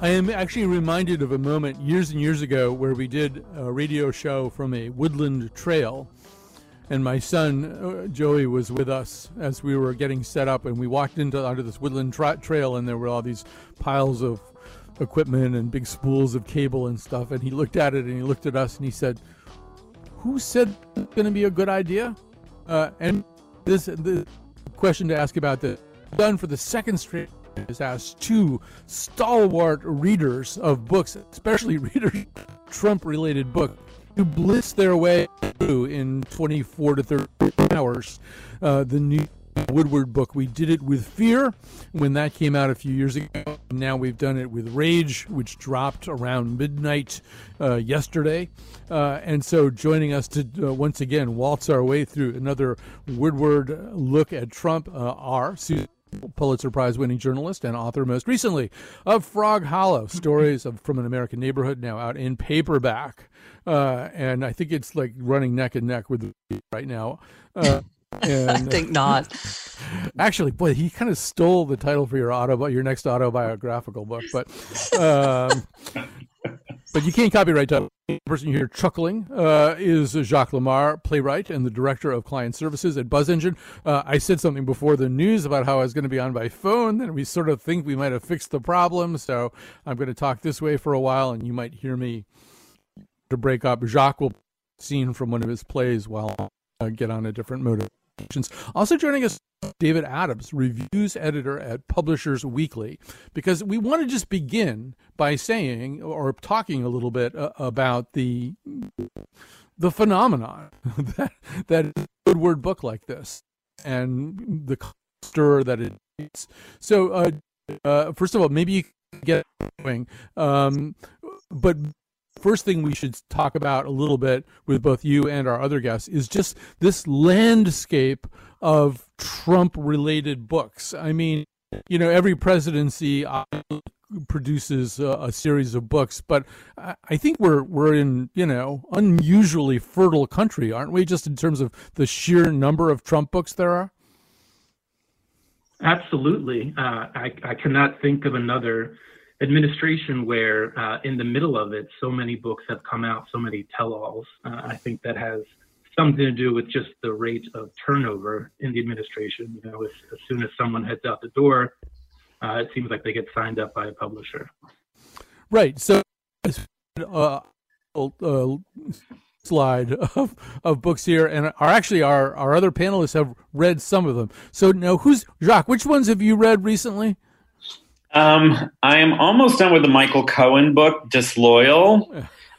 I am actually reminded of a moment years and years ago where we did a radio show from a woodland trail, and my son Joey was with us as we were getting set up, and we walked onto this woodland trail, and there were all these piles of equipment and big spools of cable and stuff, and he looked at it and he looked at us and he said, "Who said it's going to be a good idea?" And this question to ask about that done for the second straight. Has asked two stalwart readers of books, especially readers of Trump-related books, to blitz their way through in 24 to 30 hours the new Woodward book. We did it with Fear when that came out a few years ago. Now we've done it with Rage, which dropped around midnight yesterday. And so joining us to once again waltz our way through another Woodward look at Trump are Susan, Pulitzer Prize-winning journalist and author, most recently, of Frog Hollow: Stories from an American Neighborhood, now out in paperback. And I think it's like running neck and neck with the right now. And, I think not. Actually, boy, he kind of stole the title for your next autobiographical book, but you can't copyright title. The person you hear chuckling is Jacques Lamarre, playwright and the director of client services at Buzz Engine. I said something before the news about how I was going to be on by phone, and we sort of think we might have fixed the problem, so I'm going to talk this way for a while, and you might hear me to break up. Jacques will scene from one of his plays while I get on a different motive. Also joining us, David Adams, reviews editor at Publishers Weekly, because we want to just begin by saying or talking a little bit about the phenomenon that is a Woodward book like this and the stir that it is. So, first of all, maybe you can get going, but first thing we should talk about a little bit with both you and our other guests is just this landscape of Trump-related books. I mean, you know, every presidency produces a series of books, but I think we're in, you know, unusually fertile country, aren't we? Just in terms of the sheer number of Trump books there are. Absolutely, I cannot think of another administration where in the middle of it, so many books have come out, so many tell-alls. I think that has something to do with just the rate of turnover in the administration. You know, as soon as someone heads out the door, it seems like they get signed up by a publisher. Right. So, slide of books here, and our other panelists have read some of them. So now, Jacques? Which ones have you read recently? I am almost done with the Michael Cohen book, Disloyal.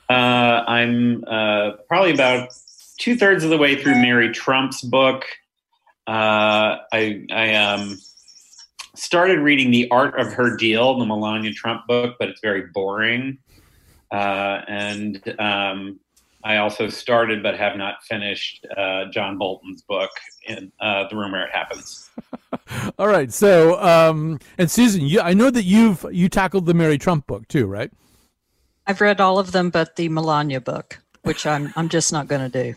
I'm probably about two-thirds of the way through Mary Trump's book. I started reading The Art of Her Deal, the Melania Trump book, but it's very boring. And I also started but have not finished John Bolton's book, The Room Where It Happens. All right. So, and Susan, I know that you tackled the Mary Trump book too, right? I've read all of them, but the Melania book, which I'm just not going to do.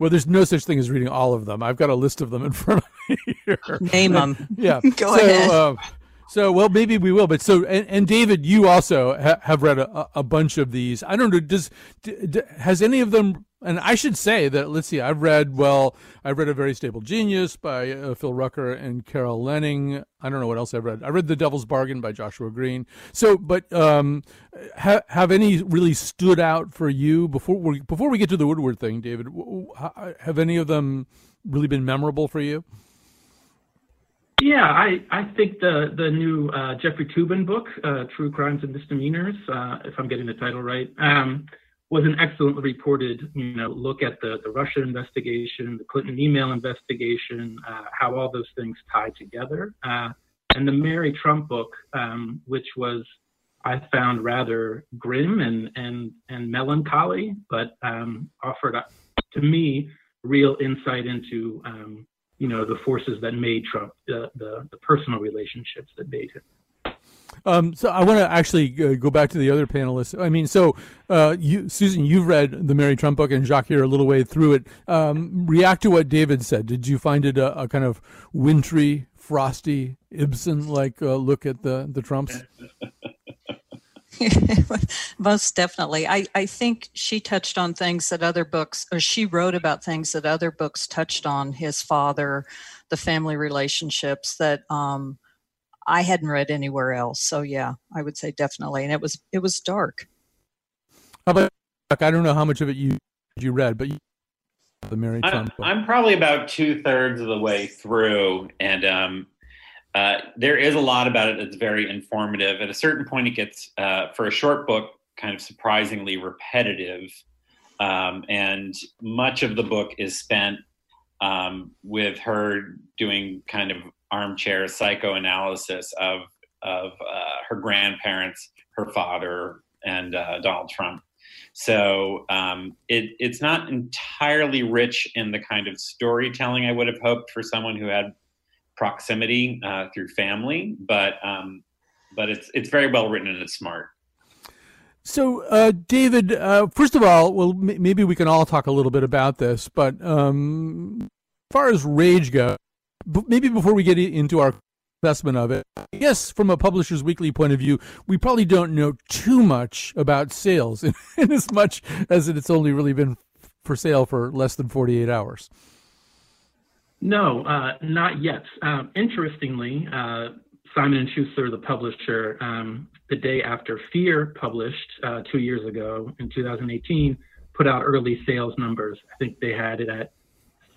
Well, there's no such thing as reading all of them. I've got a list of them in front of me here. Name them. Yeah. Go ahead. So, well, maybe we will. But so, and David, you also have read a bunch of these. I don't know. Has any of them? And I should say that, let's see, I've read A Very Stable Genius by Phil Rucker and Carol Lenning. I don't know what else I've read. I read The Devil's Bargain by Joshua Green. So, but have any really stood out for you? Before we get to the Woodward thing, David, have any of them really been memorable for you? Yeah, I think the new Jeffrey Toobin book, True Crimes and Misdemeanors, if I'm getting the title right, was an excellently reported, you know, look at the Russia investigation, the Clinton email investigation, how all those things tie together. And the Mary Trump book, which was I found rather grim and melancholy, but offered to me real insight into the forces that made Trump, the personal relationships that made him. So I want to actually go back to the other panelists. I mean, so you, Susan, you've read the Mary Trump book, and Jacques here a little way through it. React to what David said. Did you find it a kind of wintry, frosty, Ibsen-like look at the Trumps? Most definitely. I think she touched on things that other books, or she wrote about things that other books touched on, his father, the family relationships that I hadn't read anywhere else. So yeah, I would say definitely. And it was dark. How about, I don't know how much of it you read, but the Mary Trump book. I'm probably about 2/3 of the way through. And there is a lot about it that's very informative. At a certain point, it gets, for a short book, kind of surprisingly repetitive. And much of the book is spent with her doing kind of armchair psychoanalysis of her grandparents, her father, and Donald Trump. So it's not entirely rich in the kind of storytelling I would have hoped for someone who had proximity through family, but it's very well written and it's smart. So, David, first of all, well, maybe we can all talk a little bit about this, but as far as Rage goes, maybe before we get into our assessment of it, I guess from a Publishers Weekly point of view, we probably don't know too much about sales, in as much as it's only really been for sale for less than 48 hours. No, not yet. Interestingly, Simon & Schuster, the publisher, the day after Fear published 2 years ago in 2018, put out early sales numbers. I think they had it at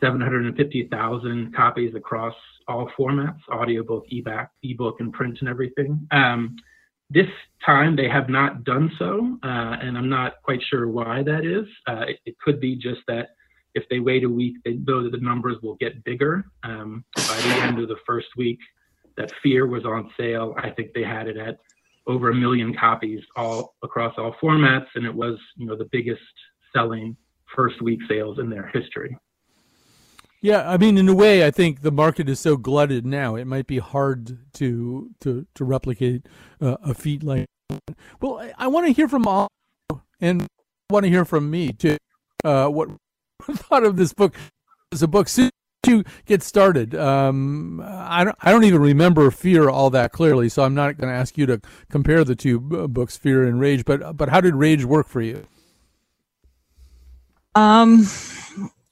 750,000 copies across all formats, audio, both ebook and print and everything. This time they have not done so, and I'm not quite sure why that is. It could be just that if they wait a week, they know that the numbers will get bigger. By the end of the first week that Fear was on sale, I think they had it at over 1 million copies all across all formats, and it was, the biggest selling first week sales in their history. Yeah, I mean, in a way, I think the market is so glutted now, it might be hard to replicate a feat like that. Well, I want to hear from all, and want to hear from me, too, what I thought of this book as a book. Soon as you get started, I don't even remember Fear all that clearly, so I'm not going to ask you to compare the two books, Fear and Rage, but how did Rage work for you?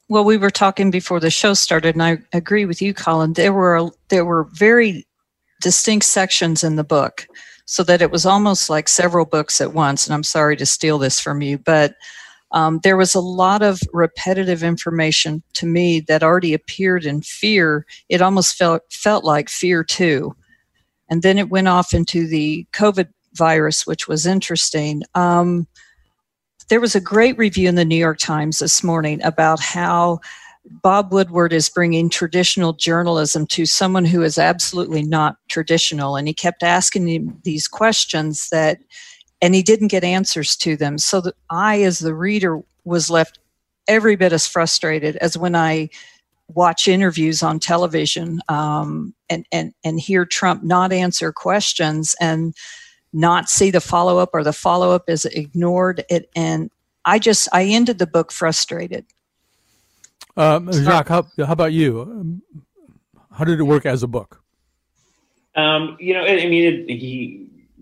Well, we were talking before the show started, and I agree with you, Colin. There were very distinct sections in the book, so that it was almost like several books at once. And I'm sorry to steal this from you, but there was a lot of repetitive information to me that already appeared in Fear. It almost felt like Fear 2. And then it went off into the COVID virus, which was interesting. There was a great review in the New York Times this morning about how Bob Woodward is bringing traditional journalism to someone who is absolutely not traditional. And he kept asking him these questions and he didn't get answers to them. So that I, as the reader, was left every bit as frustrated as when I watch interviews on television and hear Trump not answer questions and not see the follow-up, or the follow-up is ignored. And I ended the book frustrated. Jacques, how about you? How did it work as a book?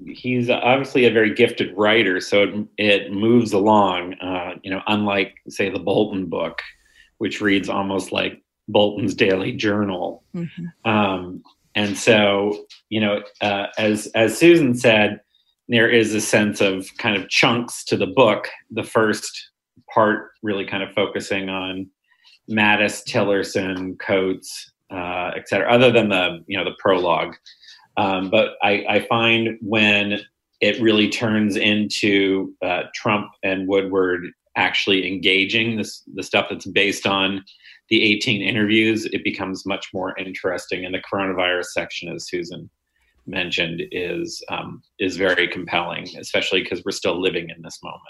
He's obviously a very gifted writer, so it moves along, unlike, say, the Bolton book, which reads almost like Bolton's Daily Journal. Mm-hmm. And so, as Susan said, there is a sense of kind of chunks to the book. The first part really kind of focusing on Mattis, Tillerson, Coates, et cetera, other than the prologue. But I find when it really turns into Trump and Woodward actually engaging the stuff that's based on the 18 interviews, it becomes much more interesting. And the coronavirus section, as Susan mentioned is very compelling, especially because we're still living in this moment.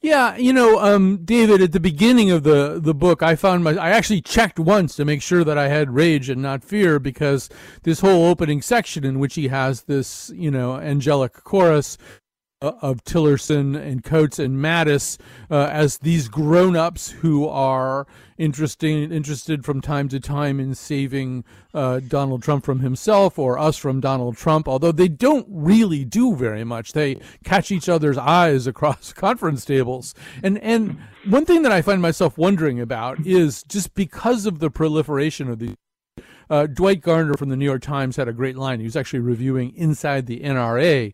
Yeah, you know, David, at the beginning of the book, I actually checked once to make sure that I had Rage and not Fear, because this whole opening section in which he has this, you know, angelic chorus of Tillerson and Coates and Mattis as these grown-ups who are interested from time to time in saving Donald Trump from himself, or us from Donald Trump, although they don't really do very much. They catch each other's eyes across conference tables. And one thing that I find myself wondering about is, just because of the proliferation of these, Dwight Garner from the New York Times had a great line. He was actually reviewing Inside the NRA,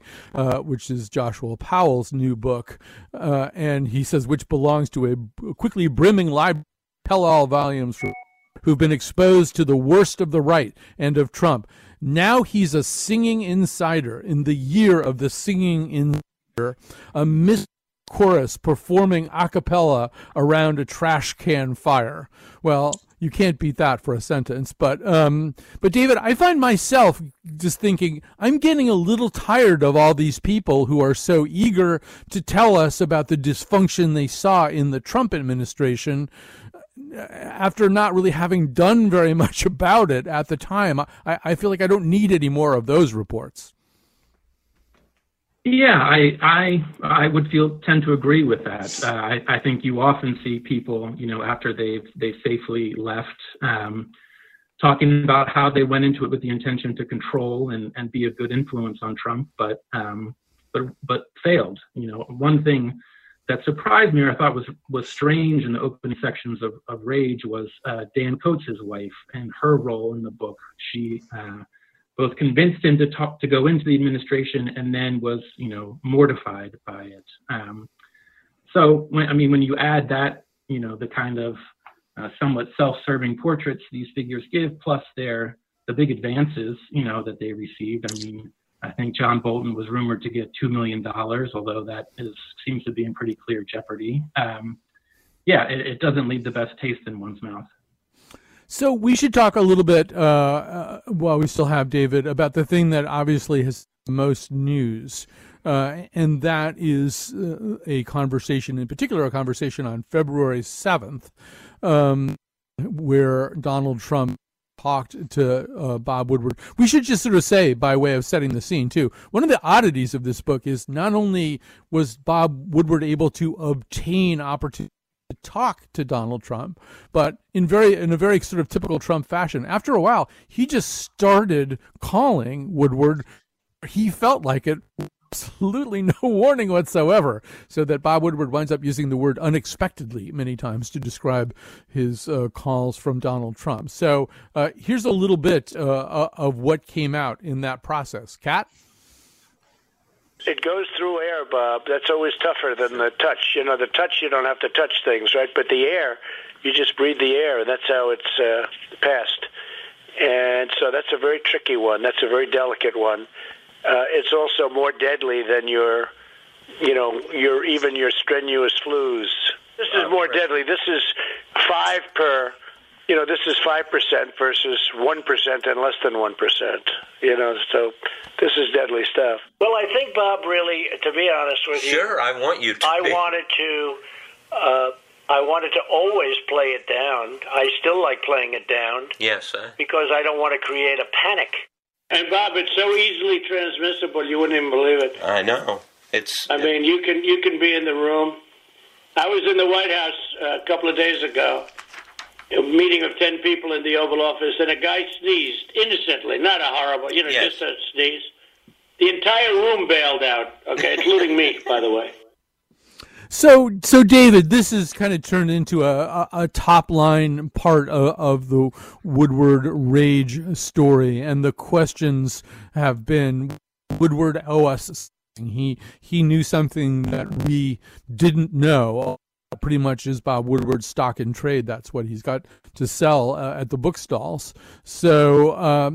which is Joshua Powell's new book. And he says, which belongs to a quickly brimming library of tell-all volumes from who've been exposed to the worst of the right and of Trump. Now he's a singing insider in the year of the singing insider, a mystery chorus performing a cappella around a trash can fire. Well, you can't beat that for a sentence, but David, I find myself just thinking, I'm getting a little tired of all these people who are so eager to tell us about the dysfunction they saw in the Trump administration after not really having done very much about it at the time. I feel like I don't need any more of those reports. Yeah, I would tend to agree with that. I think you often see people, you know, after they've safely left, talking about how they went into it with the intention to control and be a good influence on Trump, but failed. You know, one thing that surprised me, or I thought was strange in the opening sections of Rage, was Dan Coates' wife and her role in the book. She both convinced him to go into the administration, and then was, you know, mortified by it. So when you add that, you know, the kind of somewhat self-serving portraits these figures give, plus the big advances, you know, that they received. I mean, I think John Bolton was rumored to get $2 million, although that seems to be in pretty clear jeopardy. It doesn't leave the best taste in one's mouth. So we should talk a little bit, while we still have David, about the thing that obviously has the most news, and that is a conversation on February 7th, where Donald Trump talked to Bob Woodward. We should just sort of say, by way of setting the scene, too, one of the oddities of this book is not only was Bob Woodward able to obtain opportunities to talk to Donald Trump, but in a very sort of typical Trump fashion, after a while, he just started calling Woodward. He felt like it, absolutely no warning whatsoever, so that Bob Woodward winds up using the word unexpectedly many times to describe his calls from Donald Trump. So here's a little bit of what came out in that process. Kat? It goes through air, Bob. That's always tougher than the touch. You know, the touch, you don't have to touch things, right? But the air, you just breathe the air, and that's how it's passed. And so that's a very tricky one. That's a very delicate one. It's also more deadly than your strenuous flus. This is more deadly. This is 5% versus 1% and less than 1%. You know, so this is deadly stuff. Well, I think, Bob, really, to be honest with you, sure, I want you to. I wanted to always play it down. I still like playing it down. Yes, sir. Because I don't want to create a panic. And Bob, it's so easily transmissible. You wouldn't even believe it. I know. I mean, you can be in the room. I was in the White House a couple of days ago. A meeting of 10 people in the Oval Office, and a guy sneezed innocently, not a horrible, you know, yes, just a sneeze. The entire room bailed out, okay, including me, by the way. So David, this is kind of turned into a top-line part of the Woodward Rage story, and the questions have been, Woodward owe us something. He knew something that we didn't know. Pretty much is Bob Woodward's stock in trade. That's what he's got to sell at the book stalls. So I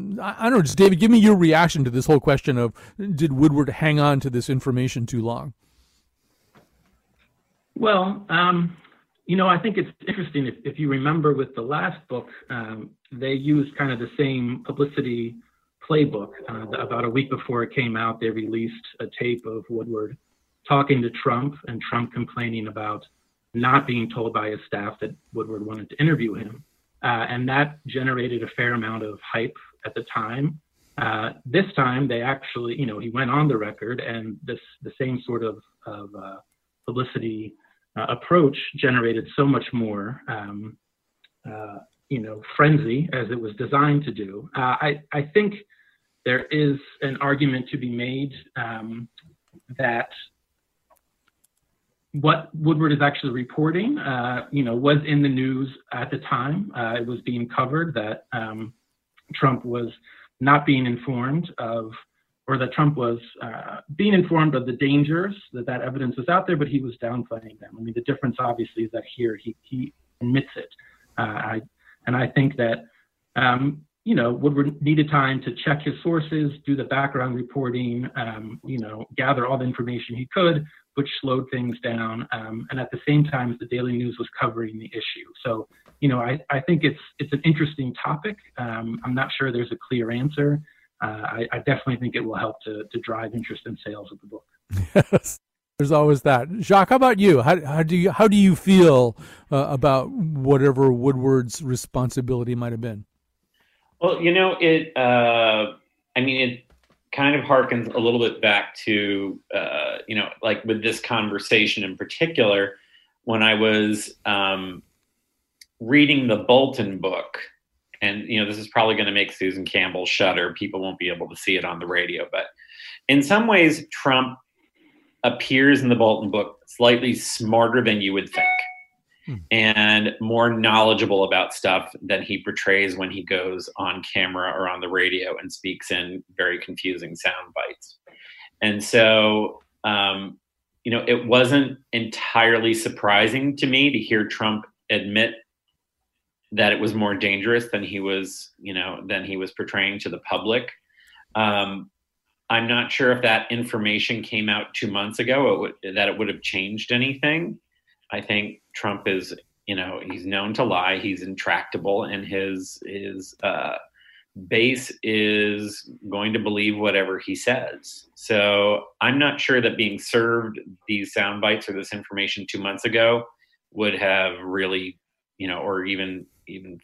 don't know, David, give me your reaction to this whole question of, did Woodward hang on to this information too long? Well, you know, I think it's interesting. If you remember with the last book, they used kind of the same publicity playbook. About a week before it came out, they released a tape of Woodward talking to Trump, and Trump complaining about not being told by his staff that Woodward wanted to interview him. And that generated a fair amount of hype at the time. This time, they actually, you know, he went on the record, and the same sort of publicity approach generated so much more, you know, frenzy as it was designed to do. I think there is an argument to be made that what Woodward is actually reporting, you know, was in the news at the time. It was being covered that Trump was not being informed of, or that Trump was being informed of the dangers, that evidence was out there, but he was downplaying them. I mean, the difference obviously is that here he admits it. I think that, you know, Woodward needed time to check his sources, do the background reporting, you know, gather all the information he could, which slowed things down. And at the same time, the Daily News was covering the issue. So, you know, I think it's an interesting topic. I'm not sure there's a clear answer. I definitely think it will help to drive interest in sales of the book. Yes. There's always that. Jacques, how about you? How do you feel about whatever Woodward's responsibility might have been? Well, you know, it kind of harkens a little bit back to, you know, like with this conversation in particular, when I was reading the Bolton book, and, you know, this is probably going to make Susan Campbell shudder. People won't be able to see it on the radio, but in some ways, Trump appears in the Bolton book slightly smarter than you would think and more knowledgeable about stuff than he portrays when he goes on camera or on the radio and speaks in very confusing sound bites. And so, you know, it wasn't entirely surprising to me to hear Trump admit that it was more dangerous than he was, you know, than he was portraying to the public. I'm not sure if that information came out 2 months ago, that it would have changed anything. I think Trump is, you know, he's known to lie. He's intractable, and his base is going to believe whatever he says. So I'm not sure that being served these sound bites or this information 2 months ago would have really, you know, or even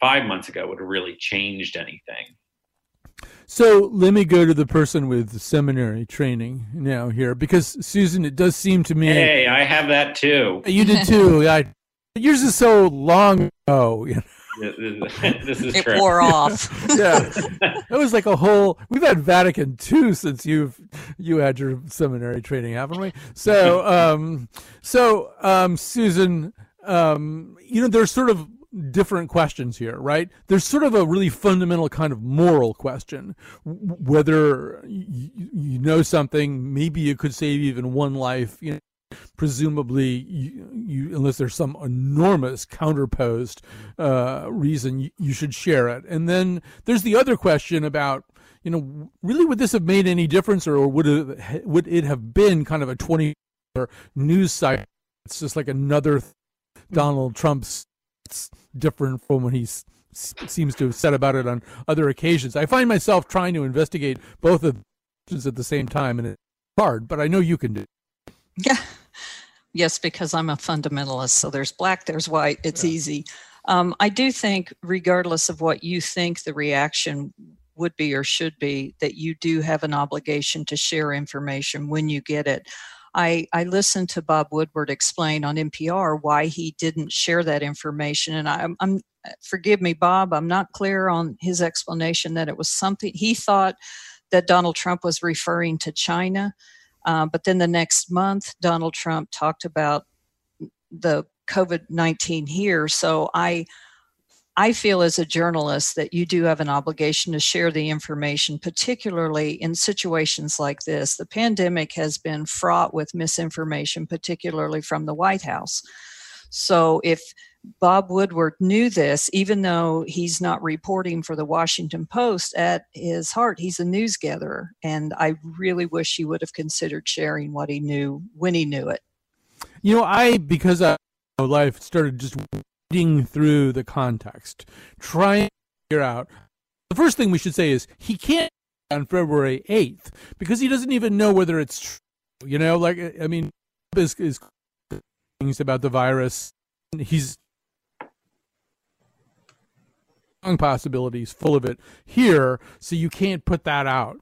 5 months ago would have really changed anything. So let me go to the person with seminary training now here, because Susan, it does seem to me. Hey, I have that too. You did too. Yours is so long ago. You know? This is true. It wore off. Yeah, that was like a whole. We've had Vatican II since you had your seminary training, haven't we? So, Susan, you know, there's sort of different questions here, right? There's sort of a really fundamental kind of moral question, whether you know something, maybe you could save even one life, you know, presumably you unless there's some enormous counterposed reason, you should share it. And then there's the other question about, you know, really would this have made any difference, or would it have been kind of a 20-year news cycle? It's just like another Donald Trump's. It's different from what he seems to have said about it on other occasions. I find myself trying to investigate both of these at the same time, and it's hard, but I know you can do it. Yeah. Yes, because I'm a fundamentalist, so there's black, there's white, it's easy. I do think, regardless of what you think the reaction would be or should be, that you do have an obligation to share information when you get it. I listened to Bob Woodward explain on NPR why he didn't share that information. And I'm forgive me, Bob, I'm not clear on his explanation that it was something he thought that Donald Trump was referring to China. But then the next month, Donald Trump talked about the COVID-19 here. So I feel as a journalist that you do have an obligation to share the information, particularly in situations like this. The pandemic has been fraught with misinformation, particularly from the White House. So if Bob Woodward knew this, even though he's not reporting for the Washington Post, at his heart, he's a news gatherer. And I really wish he would have considered sharing what he knew when he knew it. You know, because I life started just reading through the context, trying to figure out. The first thing we should say is he can't on February 8th because he doesn't even know whether it's true. You know, like, I mean, Trump is things about the virus. He's possibilities full of it here, so you can't put that out.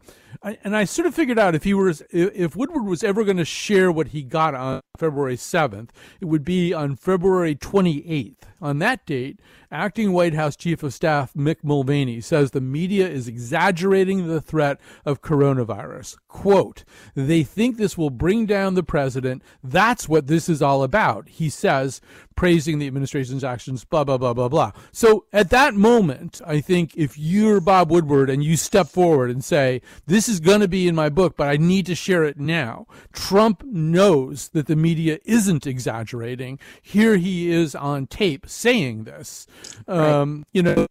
And I sort of figured out if Woodward was ever going to share what he got on February 7th, it would be on February 28th. On that date, acting White House Chief of Staff Mick Mulvaney says the media is exaggerating the threat of coronavirus. Quote, "They think this will bring down the president. That's what this is all about," he says, praising the administration's actions, blah, blah, blah, blah, blah. So at that moment, I think if you're Bob Woodward and you step forward and say, this is going to be in my book, but I need to share it now. Trump knows that the media isn't exaggerating. Here he is on tape saying this. Right. You know,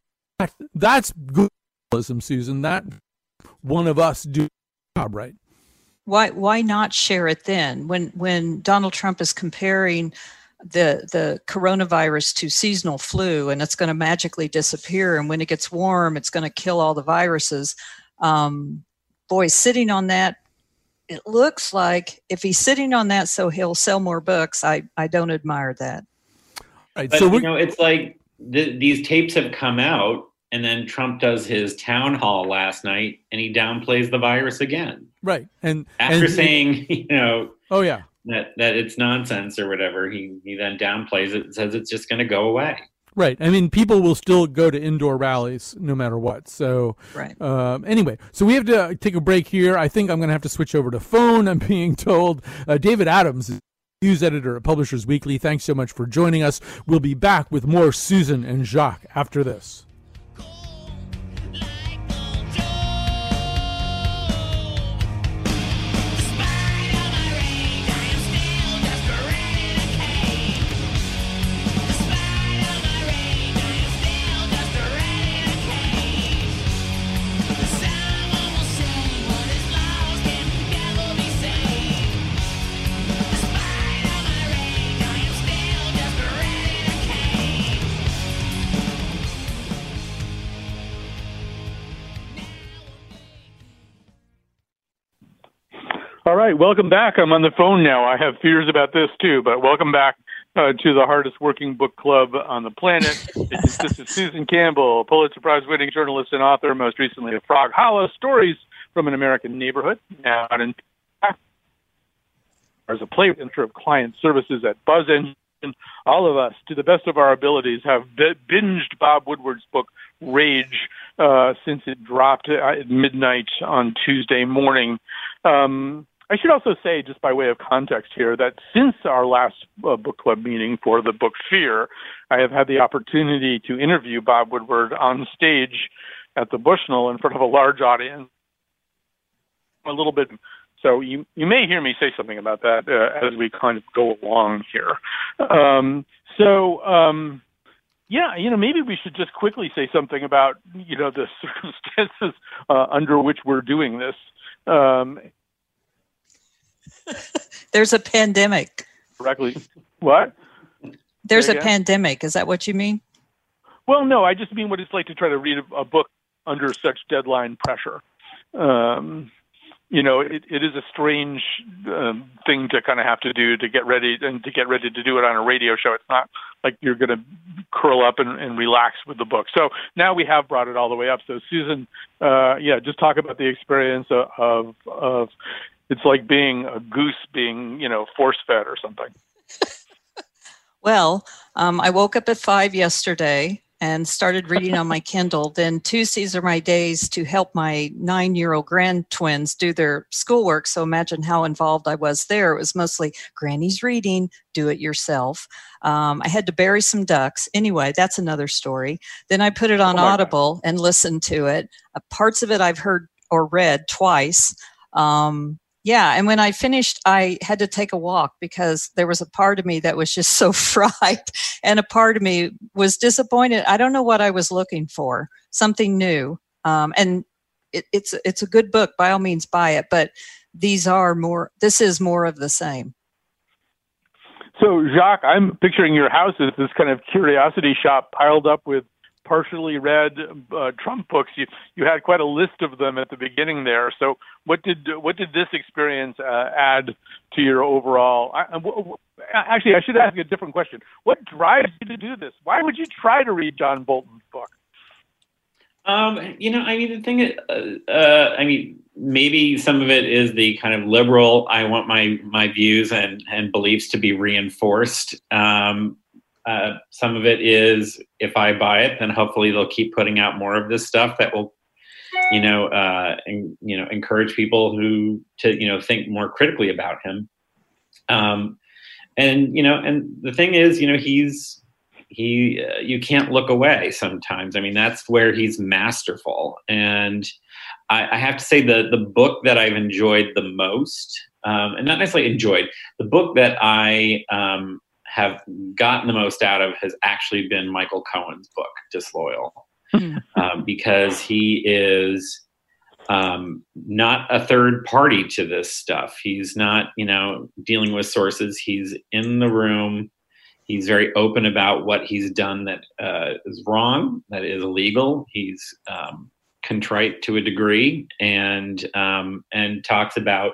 that's good journalism, Susan. That one of us do the job, right? Why not share it then? When Donald Trump is comparing the coronavirus to seasonal flu, and it's going to magically disappear, and when it gets warm, it's going to kill all the viruses. Boy, sitting on that, it looks like if he's sitting on that, so he'll sell more books. I don't admire that. Right, but, so you know, it's like these tapes have come out, and then Trump does his town hall last night, and he downplays the virus again. Right, and after saying, you know, oh yeah, that it's nonsense or whatever, he then downplays it and says it's just going to go away. Right. I mean, people will still go to indoor rallies no matter what. So right. Anyway, so we have to take a break here. I think I'm going to have to switch over to phone. I'm being told David Adams is news editor at Publishers Weekly. Thanks so much for joining us. We'll be back with more Susan and Jacques after this. All right, welcome back. I'm on the phone now. I have fears about this, too, but welcome back to the hardest working book club on the planet. This is Susan Campbell, Pulitzer Prize-winning journalist and author, most recently of Frog Hollow: Stories from an American Neighborhood, now out in as a playwright and of client services at Buzz Engine. All of us, to the best of our abilities, have binged Bob Woodward's book, Rage, since it dropped at midnight on Tuesday morning. I should also say, just by way of context here, that since our last book club meeting for the book Fear, I have had the opportunity to interview Bob Woodward on stage at the Bushnell in front of a large audience. A little bit. So you may hear me say something about that as we kind of go along here. Yeah, you know, maybe we should just quickly say something about, you know, the circumstances under which we're doing this. There's a pandemic. Correctly. What? There's a pandemic. Is that what you mean? Well, no, I just mean what it's like to try to read a book under such deadline pressure. You know, it is a strange thing to kind of have to do to get ready, and to get ready to do it on a radio show. It's not like you're going to curl up and relax with the book. So now we have brought it all the way up. So Susan, just talk about the experience of it's like being a goose being, you know, force-fed or something. Well, I woke up at 5 yesterday and started reading on my Kindle. Then Tuesdays are my days to help my 9-year-old grand twins do their schoolwork. So imagine how involved I was there. It was mostly granny's reading, do it yourself. I had to bury some ducks. Anyway, that's another story. Then I put it on Audible and listened to it. Parts of it I've heard or read twice. Yeah, and when I finished, I had to take a walk because there was a part of me that was just so fried, and a part of me was disappointed. I don't know what I was looking for, something new. And it's a good book. By all means, buy it. But this is more of the same. So, Jacques, I'm picturing your house as this kind of curiosity shop piled up with partially read Trump books. You had quite a list of them at the beginning there. So what did this experience add to your overall? Actually, I should ask a different question. What drives you to do this? Why would you try to read John Bolton's book? Maybe some of it is the kind of liberal, I want my views and beliefs to be reinforced. Some of it is, if I buy it, then hopefully they'll keep putting out more of this stuff that will, encourage people to think more critically about him. And the thing is, you can't look away sometimes. I mean, that's where he's masterful. And I have to say the book that I've enjoyed the most, and not necessarily enjoyed, the book that I have gotten the most out of has actually been Michael Cohen's book, Disloyal, because he is not a third party to this stuff. He's not, dealing with sources. He's in the room. He's very open about what he's done that is wrong, that is illegal. He's contrite to a degree, and talks about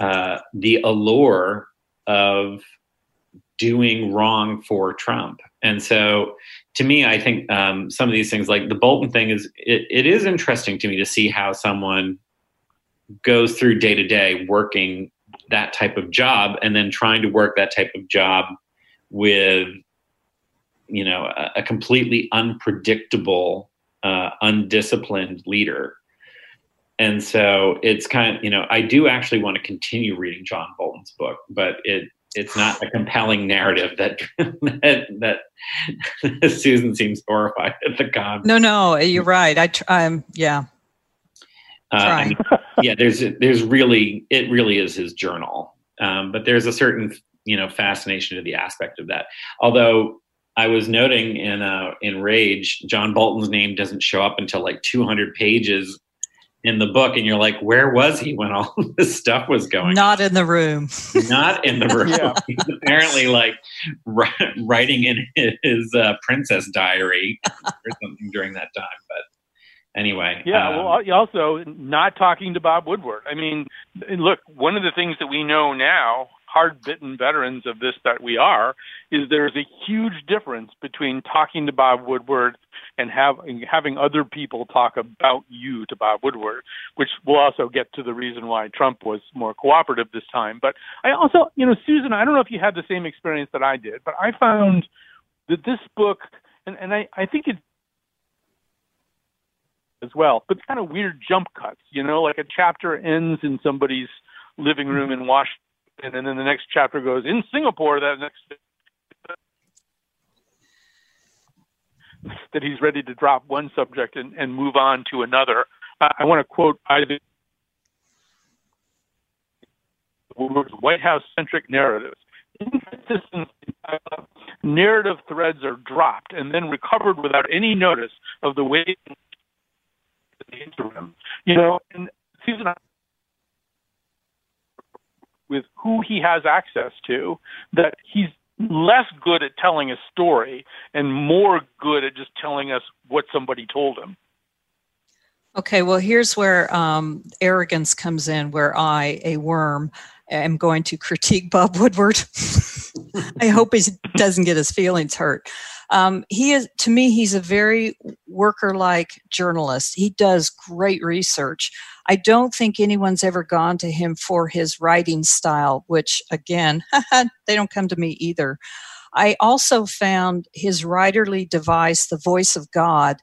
the allure of doing wrong for Trump. And so, to me, I think some of these things, like the Bolton thing, it is interesting to me to see how someone goes through day to day working that type of job, and then trying to work that type of job with, a completely unpredictable, undisciplined leader. And so it's kind of, I do actually want to continue reading John Bolton's book, but it's not a compelling narrative that Susan seems horrified at the concept. No, you're right. It really is his journal. But there's a certain, fascination to the aspect of that. Although I was noting in Rage, John Bolton's name doesn't show up until like 200 pages in the book. And you're like, where was he when all this stuff was going on? Not in the room. Yeah. He's apparently like writing in his princess diary or something during that time. But anyway. Yeah, also not talking to Bob Woodward. I mean, look, one of the things that we know now, hard-bitten veterans of this that we are, is there's a huge difference between talking to Bob Woodward and having other people talk about you to Bob Woodward, which we'll also get to the reason why Trump was more cooperative this time. But I also, Susan, I don't know if you had the same experience that I did, but I found that this book, and I think it as well, but kind of weird jump cuts, like a chapter ends in somebody's living room in Washington, and then the next chapter goes in Singapore that he's ready to drop one subject and move on to another. I want to quote Woodward's White House-centric narratives. Inconsistent narrative threads are dropped and then recovered without any notice of the way in the interim. And Susan, with who he has access to, that he's less good at telling a story and more good at just telling us what somebody told him. Okay, well, here's where arrogance comes in, where I, a worm, am going to critique Bob Woodward. I hope he doesn't get his feelings hurt. To me, he's a very worker-like journalist. He does great research. I don't think anyone's ever gone to him for his writing style, which, again, they don't come to me either. I also found his writerly device, The Voice of God,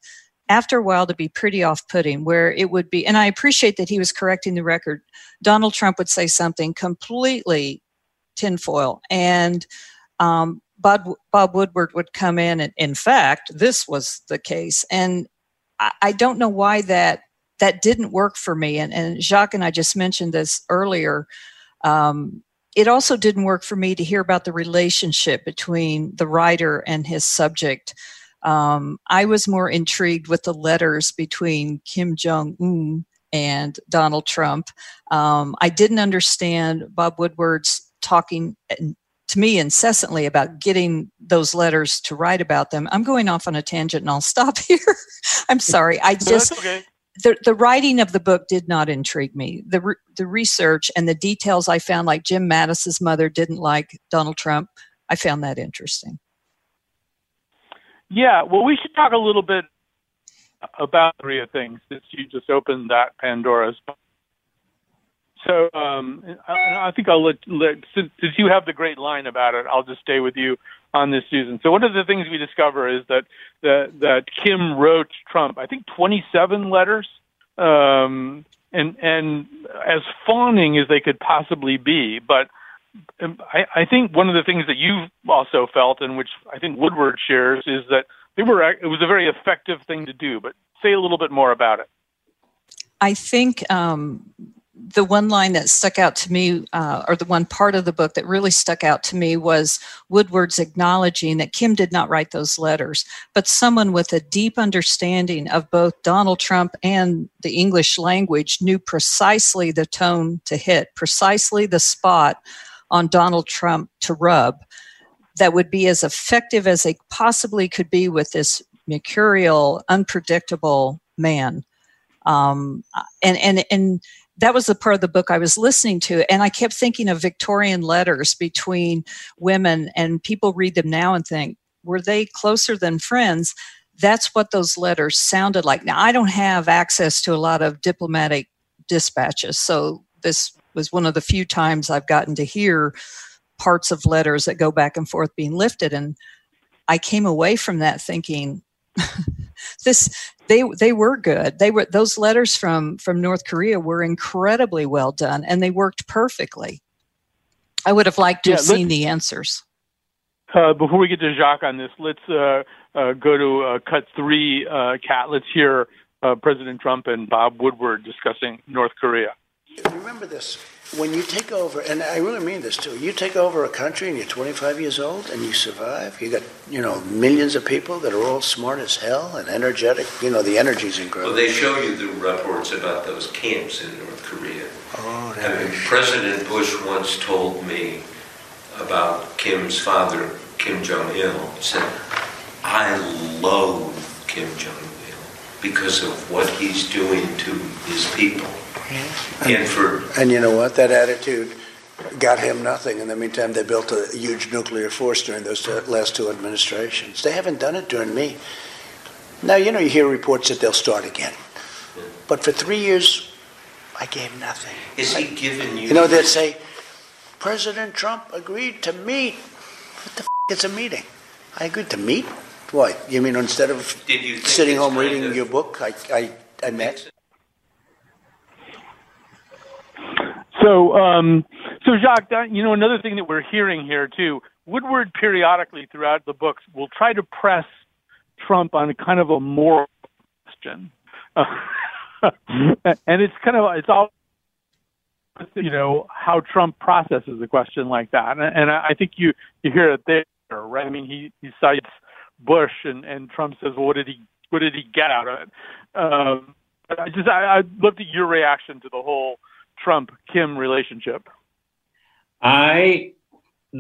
after a while to be pretty off-putting, where it would be, and I appreciate that he was correcting the record, Donald Trump would say something completely tinfoil, and Bob Woodward would come in, and in fact, this was the case. And I don't know why that didn't work for me. And Jacques and I just mentioned this earlier. It also didn't work for me to hear about the relationship between the writer and his subject. I was more intrigued with the letters between Kim Jong-un and Donald Trump. I didn't understand Bob Woodward's talking to me incessantly about getting those letters to write about them. I'm going off on a tangent and I'll stop here. I'm sorry. I just, no, okay. The writing of the book did not intrigue me. The research and the details I found, like Jim Mattis's mother didn't like Donald Trump, I found that interesting. Yeah, well, we should talk a little bit about three of things since you just opened that Pandora's box. So I think I'll since you have the great line about it, I'll just stay with you on this, Susan. So one of the things we discover is that Kim wrote Trump, I think, 27 letters, and as fawning as they could possibly be. But I think one of the things that you've also felt, and which I think Woodward shares, is that it was a very effective thing to do. But say a little bit more about it. I think. The one line that stuck out to me, or the one part of the book that really stuck out to me, was Woodward's acknowledging that Kim did not write those letters, but someone with a deep understanding of both Donald Trump and the English language knew precisely the tone to hit, precisely the spot on Donald Trump to rub that would be as effective as they possibly could be with this mercurial, unpredictable man. And that was the part of the book I was listening to. And I kept thinking of Victorian letters between women, and people read them now and think, were they closer than friends? That's what those letters sounded like. Now, I don't have access to a lot of diplomatic dispatches, so this was one of the few times I've gotten to hear parts of letters that go back and forth being lifted. And I came away from that thinking, they were good. Those letters from North Korea were incredibly well done, and they worked perfectly. I would have liked to have seen the answers. Before we get to Jacques on this, let's go to cut three, Kat. Let's hear President Trump and Bob Woodward discussing North Korea. Remember this, when you take over, and I really mean this too, you take over a country and you're 25 years old and you survive, you got, millions of people that are all smart as hell and energetic, the energy's incredible. Well, they show you the reports about those camps in North Korea. Oh, no. I mean, President Bush once told me about Kim's father, Kim Jong-il, said, I loathe Kim Jong-il because of what he's doing to his people. And you know what? That attitude got him nothing. In the meantime, they built a huge nuclear force during those last two administrations. They haven't done it during me. Now, you hear reports that they'll start again. But for 3 years, I gave nothing. Is he giving you... they'd say, President Trump agreed to meet. What the f*** is a meeting? I agreed to meet? Why? You mean instead of sitting home reading your book, I met? So, Jacques, another thing that we're hearing here, too, Woodward periodically throughout the books will try to press Trump on kind of a moral question. And it's kind of, it's all, how Trump processes a question like that. And I think you hear it there, right? I mean, he cites Bush and Trump says, well, what did he get out of it? I'd love to your reaction to the whole Trump-Kim relationship. The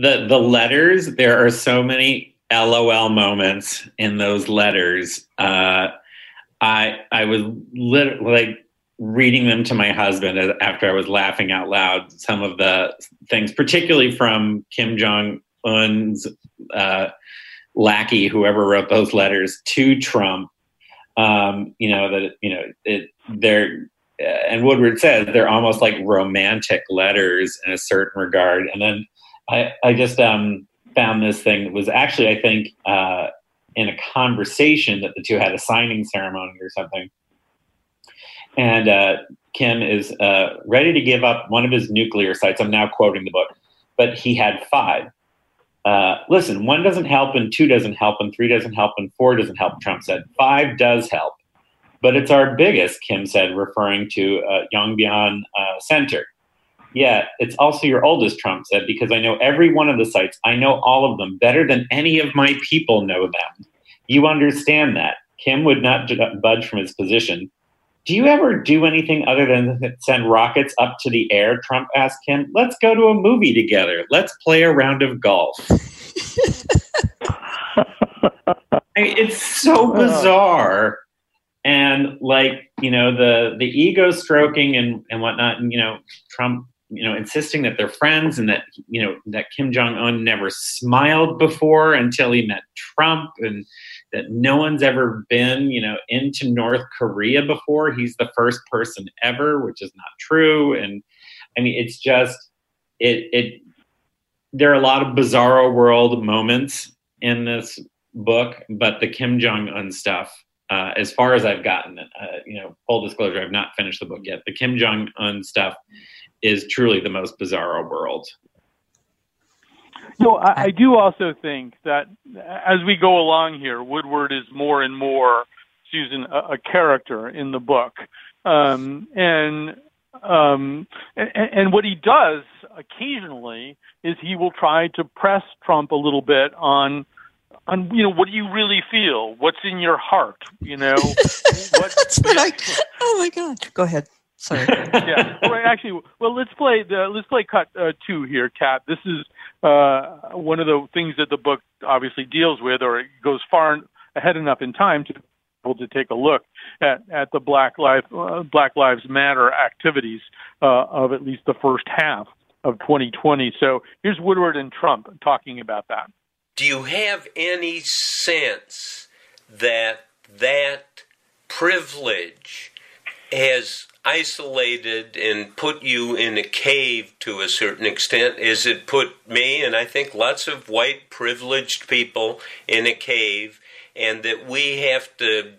letters, there are so many LOL moments in those letters. I was literally reading them to my husband after I was laughing out loud. Some of the things, particularly from Kim Jong-un's lackey, whoever wrote those letters to Trump, they're... And Woodward says they're almost like romantic letters in a certain regard. And then I just found this thing that was actually, I think, in a conversation that the two had, a signing ceremony or something. And Kim is ready to give up one of his nuclear sites. I'm now quoting the book. But he had 5. Listen, 1 doesn't help, and 2 doesn't help, and 3 doesn't help, and 4 doesn't help, Trump said. 5 does help. But it's our biggest, Kim said, referring to Yongbyon Center. Yeah, it's also your oldest, Trump said, because I know every one of the sites. I know all of them better than any of my people know them. You understand that. Kim would not budge from his position. Do you ever do anything other than send rockets up to the air? Trump asked him. Let's go to a movie together. Let's play a round of golf. I mean, it's so bizarre. And like, you know, the ego stroking and whatnot, and, you know, Trump, you know, insisting that they're friends and that, you know, that Kim Jong-un never smiled before until he met Trump, and that no one's ever been, you know, into North Korea before. He's the first person ever, which is not true. And I mean, it's just, there are a lot of bizarro world moments in this book, but the Kim Jong-un stuff, as far as I've gotten, you know, full disclosure, I've not finished the book yet. The Kim Jong-un stuff is truly the most bizarro world. No, I do also think that as we go along here, Woodward is more and more, Susan, a character in the book. And what he does occasionally is he will try to press Trump a little bit on, you know, what do you really feel? What's in your heart? You know, that's what I, oh my God. Go ahead. Sorry. Yeah. Right, actually, well, let's play cut 2 here, Kat. This is one of the things that the book obviously deals with, or it goes far ahead enough in time to be able to take a look at the Black Lives Matter activities of at least the first half of 2020. So here's Woodward and Trump talking about that. Do you have any sense that that privilege has isolated and put you in a cave to a certain extent? Is it put me, and I think lots of white privileged people, in a cave, and that we have to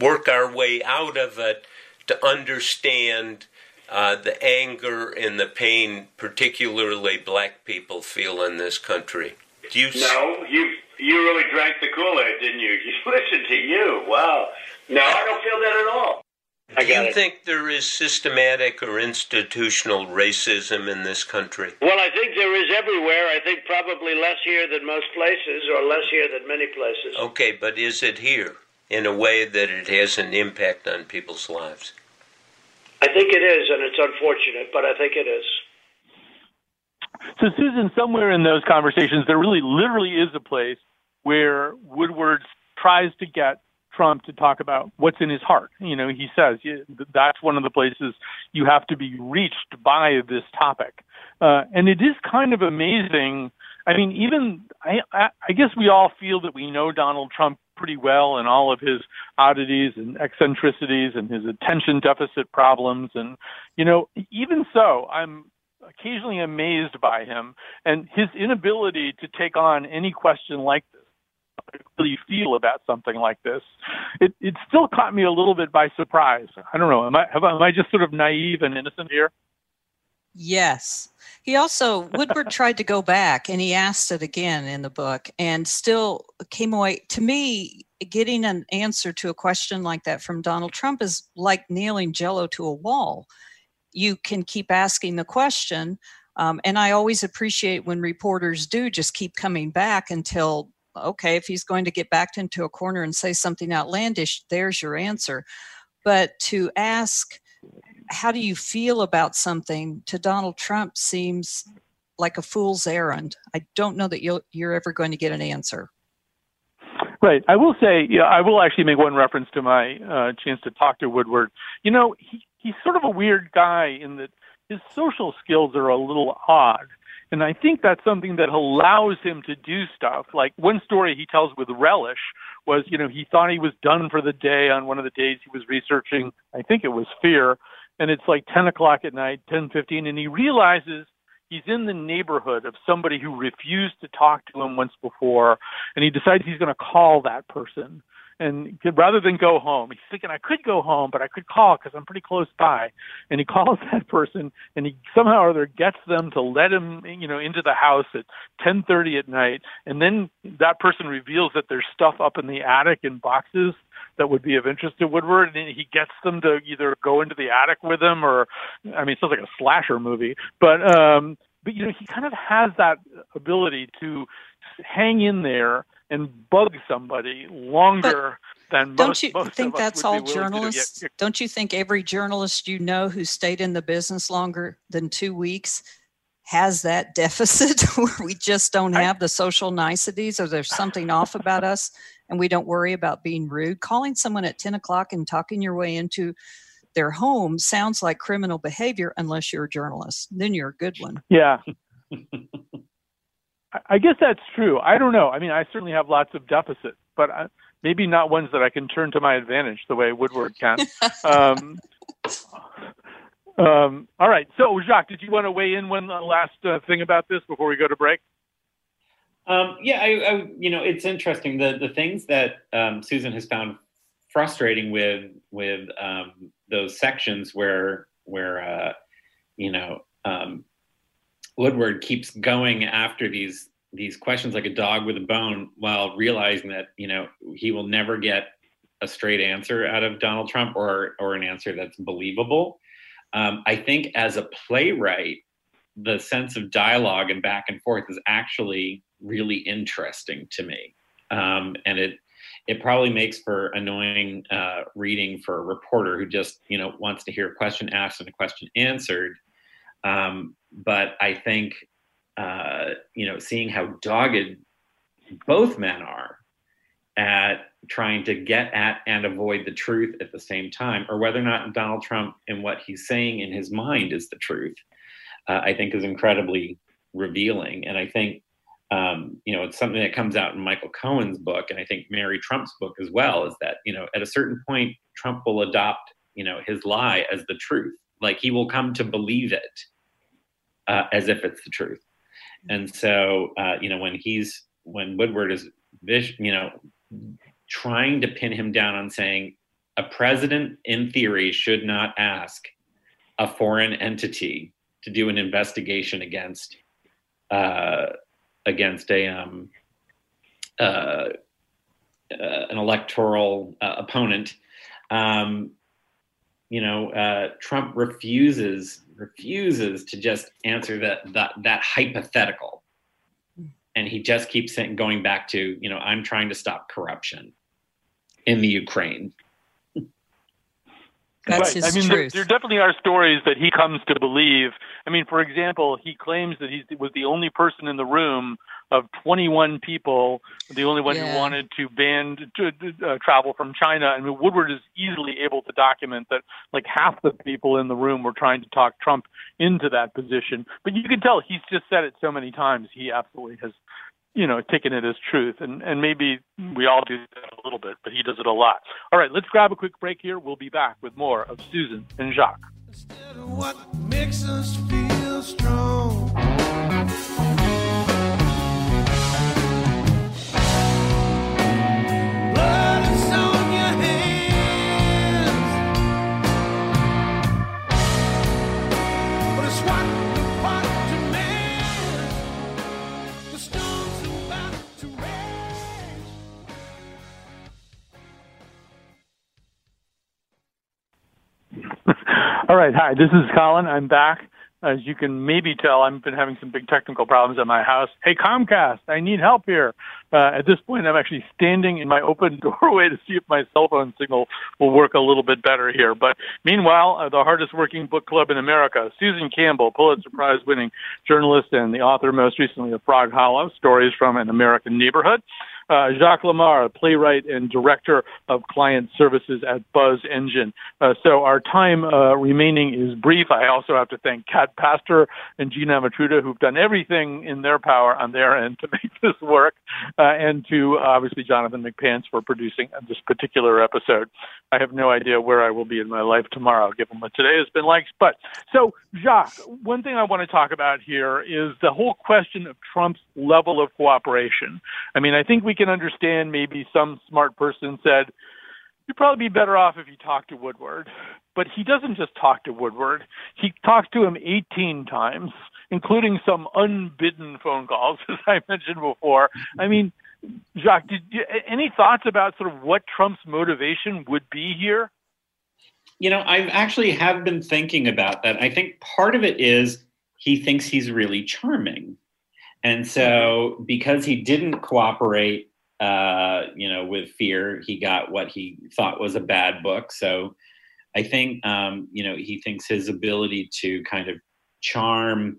work our way out of it to understand the anger and the pain particularly black people feel in this country? You really drank the Kool-Aid, didn't you? Just listen to you. Wow. No, I don't feel that at all. Do you think there is systematic or institutional racism in this country? Well, I think there is everywhere. I think probably less here than most places, or less here than many places. Okay, but is it here in a way that it has an impact on people's lives? I think it is, and it's unfortunate, but I think it is. So, Susan, somewhere in those conversations, there really literally is a place where Woodward tries to get Trump to talk about what's in his heart. You know, he says that's one of the places you have to be reached by this topic. And it is kind of amazing. I mean, even I guess we all feel that we know Donald Trump pretty well, and all of his oddities and eccentricities and his attention deficit problems. And, you know, even so, I'm occasionally amazed by him and his inability to take on any question like this. Really feel about something like this. It still caught me a little bit by surprise. I don't know. Am I just sort of naive and innocent here? Yes. He also, Woodward tried to go back, and he asked it again in the book, and still came away. To me, getting an answer to a question like that from Donald Trump is like nailing Jell-O to a wall. You can keep asking the question, and I always appreciate when reporters do just keep coming back until, okay, if he's going to get backed into a corner and say something outlandish, there's your answer. But to ask, how do you feel about something, to Donald Trump seems like a fool's errand. I don't know that you're ever going to get an answer. Right. I will say, yeah, I will actually make one reference to my chance to talk to Woodward. You know, he's sort of a weird guy in that his social skills are a little odd. And I think that's something that allows him to do stuff. Like one story he tells with relish was, you know, he thought he was done for the day on one of the days he was researching, I think it was Fear, and it's like 10 o'clock at night, 10:15, and he realizes he's in the neighborhood of somebody who refused to talk to him once before, and he decides he's going to call that person. And rather than go home, he's thinking, I could go home, but I could call because I'm pretty close by. And he calls that person, and he somehow or other gets them to let him, you know, into the house at 10:30 at night. And then that person reveals that there's stuff up in the attic in boxes that would be of interest to Woodward, and he gets them to either go into the attic with him, or, I mean, it sounds like a slasher movie, but you know, he kind of has that ability to hang in there and bug somebody longer than most of us would be willing to do. Don't you think that's all journalists? Don't you think every journalist you know who stayed in the business longer than 2 weeks has that deficit where we just don't have the social niceties, or there's something off about us, and we don't worry about being rude? Calling someone at 10 o'clock and talking your way into their home sounds like criminal behavior, unless you're a journalist. Then you're a good one. Yeah. I guess that's true. I don't know. I mean, I certainly have lots of deficits, but maybe not ones that I can turn to my advantage the way Woodward can. All right. So, Jacques, did you want to weigh in one last thing about this before we go to break? Yeah, you know, it's interesting. The things that Susan has found frustrating with those sections where you know, Woodward keeps going after these questions like a dog with a bone, while realizing that, you know, he will never get a straight answer out of Donald Trump or an answer that's believable. I think as a playwright, the sense of dialogue and back and forth is actually really interesting to me. And it probably makes for annoying reading for a reporter who just, you know, wants to hear a question asked and a question answered. But I think, you know, seeing how dogged both men are at trying to get at and avoid the truth at the same time, or whether or not Donald Trump and what he's saying in his mind is the truth, I think is incredibly revealing. And I think, you know, it's something that comes out in Michael Cohen's book, and I think Mary Trump's book as well, is that, you know, at a certain point, Trump will adopt, you know, his lie as the truth. Like, he will come to believe it as if it's the truth. And so, you know, when Woodward is, you know, trying to pin him down on saying a president in theory should not ask a foreign entity to do an investigation against a an electoral opponent, you know, Trump refuses to just answer that hypothetical. And he just keeps going back to, you know, I'm trying to stop corruption in the Ukraine. That's right. I mean, truth. There definitely are stories that he comes to believe. I mean, for example, he claims that he was the only person in the room of 21 people, the only one who wanted to ban travel from China. I mean, Woodward is easily able to document that like half the people in the room were trying to talk Trump into that position. But you can tell he's just said it so many times, he absolutely has, you know, taken it as truth. And maybe we all do that a little bit, but he does it a lot. All right, let's grab a quick break here. We'll be back with more of Susan and Jacques. Instead of what makes us feel strong, blood is on your hands, but it's what. All right. Hi, this is Colin. I'm back. As you can maybe tell, I've been having some big technical problems at my house. Hey, Comcast, I need help here. At this point, I'm actually standing in my open doorway to see if my cell phone signal will work a little bit better here. But meanwhile, the hardest working book club in America, Susan Campbell, Pulitzer Prize winning journalist and the author most recently of Frog Hollow: Stories from an American Neighborhood. Jacques Lamarre, playwright and director of client services at Buzz Engine. So our time remaining is brief. I also have to thank Kat Pastor and Gina Matruda, who've done everything in their power on their end to make this work, and to obviously Jonathan McPants for producing this particular episode. I have no idea where I will be in my life tomorrow, given what today has been like. But so, Jacques, one thing I want to talk about here is the whole question of Trump's level of cooperation. I mean, I think we can understand maybe some smart person said, you'd probably be better off if you talked to Woodward. But he doesn't just talk to Woodward. He talked to him 18 times, including some unbidden phone calls, as I mentioned before. I mean, Jacques, any thoughts about sort of what Trump's motivation would be here? You know, I actually have been thinking about that. I think part of it is he thinks he's really charming. And so because he didn't cooperate with Fear, he got what he thought was a bad book. So I think, he thinks his ability to kind of charm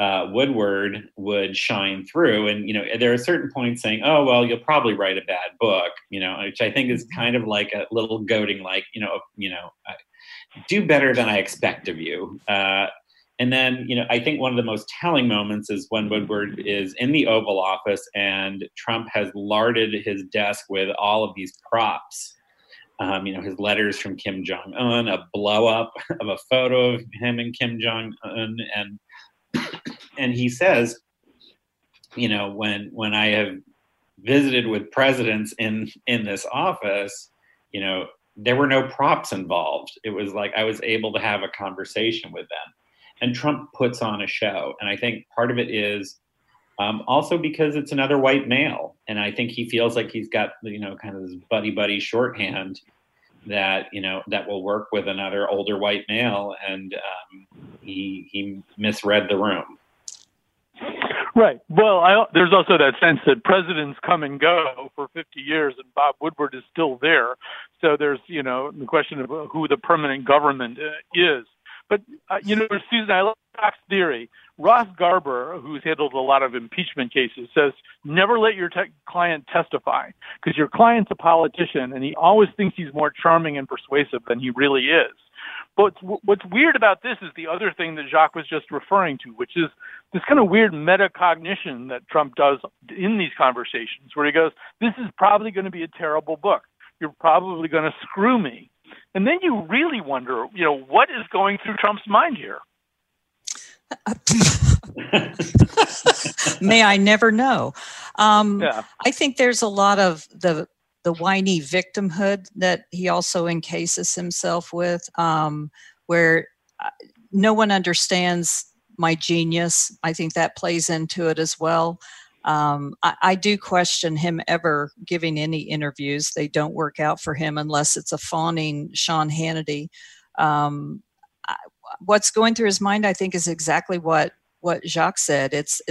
Woodward would shine through. And, there are certain points saying, oh, well, you'll probably write a bad book, which I think is kind of like a little goading, like, do better than I expect of you. And then, I think one of the most telling moments is when Woodward is in the Oval Office and Trump has larded his desk with all of these props. His letters from Kim Jong-un, a blow up of a photo of him and Kim Jong-un. And he says, when I have visited with presidents in this office, there were no props involved. It was like I was able to have a conversation with them. And Trump puts on a show. And I think part of it is also because it's another white male. And I think he feels like he's got, kind of this buddy shorthand that, that will work with another older white male. And he misread the room. Right. Well, there's also that sense that presidents come and go for 50 years and Bob Woodward is still there. So there's, the question of who the permanent government is. But, Susan, I love Fox theory. Ross Garber, who's handled a lot of impeachment cases, says never let your client testify because your client's a politician and he always thinks he's more charming and persuasive than he really is. But what's weird about this is the other thing that Jacques was just referring to, which is this kind of weird metacognition that Trump does in these conversations where he goes, this is probably going to be a terrible book. You're probably going to screw me. And then you really wonder, what is going through Trump's mind here? May I never know. Yeah. I think there's a lot of the whiny victimhood that he also encases himself with, where no one understands my genius. I think that plays into it as well. I do question him ever giving any interviews. They don't work out for him unless it's a fawning Sean Hannity. What's going through his mind, I think, is exactly what Jacques said. It's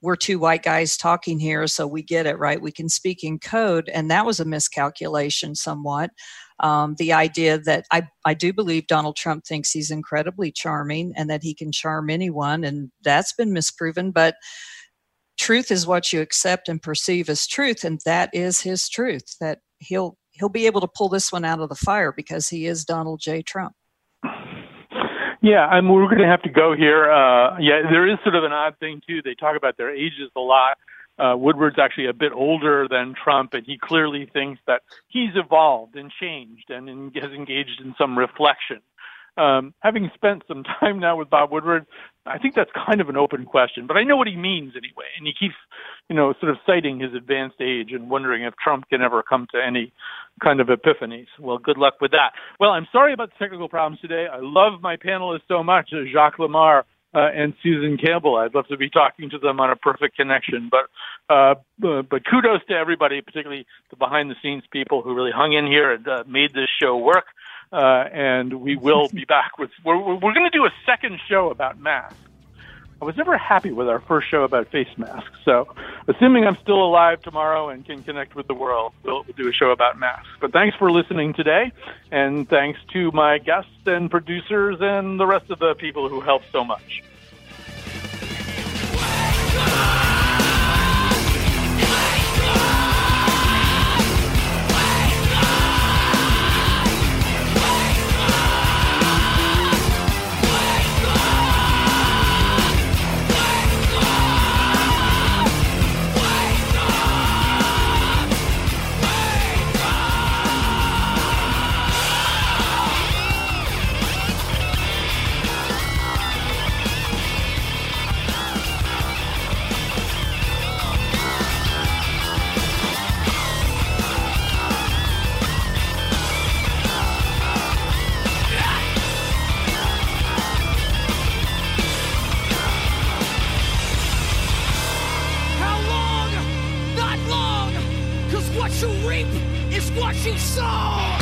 we're two white guys talking here, so we get it, right? We can speak in code, and that was a miscalculation somewhat. The idea that I do believe Donald Trump thinks he's incredibly charming and that he can charm anyone, and that's been misproven, but truth is what you accept and perceive as truth, and that is his truth, that he'll be able to pull this one out of the fire because he is Donald J. Trump. Yeah, we're going to have to go here. There is sort of an odd thing, too. They talk about their ages a lot. Woodward's actually a bit older than Trump, and he clearly thinks that he's evolved and changed and has engaged in some reflection. Having spent some time now with Bob Woodward, I think that's kind of an open question, but I know what he means anyway. And he keeps, sort of citing his advanced age and wondering if Trump can ever come to any kind of epiphanies. Well, good luck with that. Well, I'm sorry about the technical problems today. I love my panelists so much, Jacques Lamarre and Susan Campbell. I'd love to be talking to them on a perfect connection, but kudos to everybody, particularly the behind the scenes people who really hung in here and made this show work. And we will be back with, we're going to do a second show about masks. I was never happy with our first show about face masks. So assuming I'm still alive tomorrow and can connect with the world, we'll do a show about masks. But thanks for listening today. And thanks to my guests and producers and the rest of the people who helped so much. What you reap is what you sow!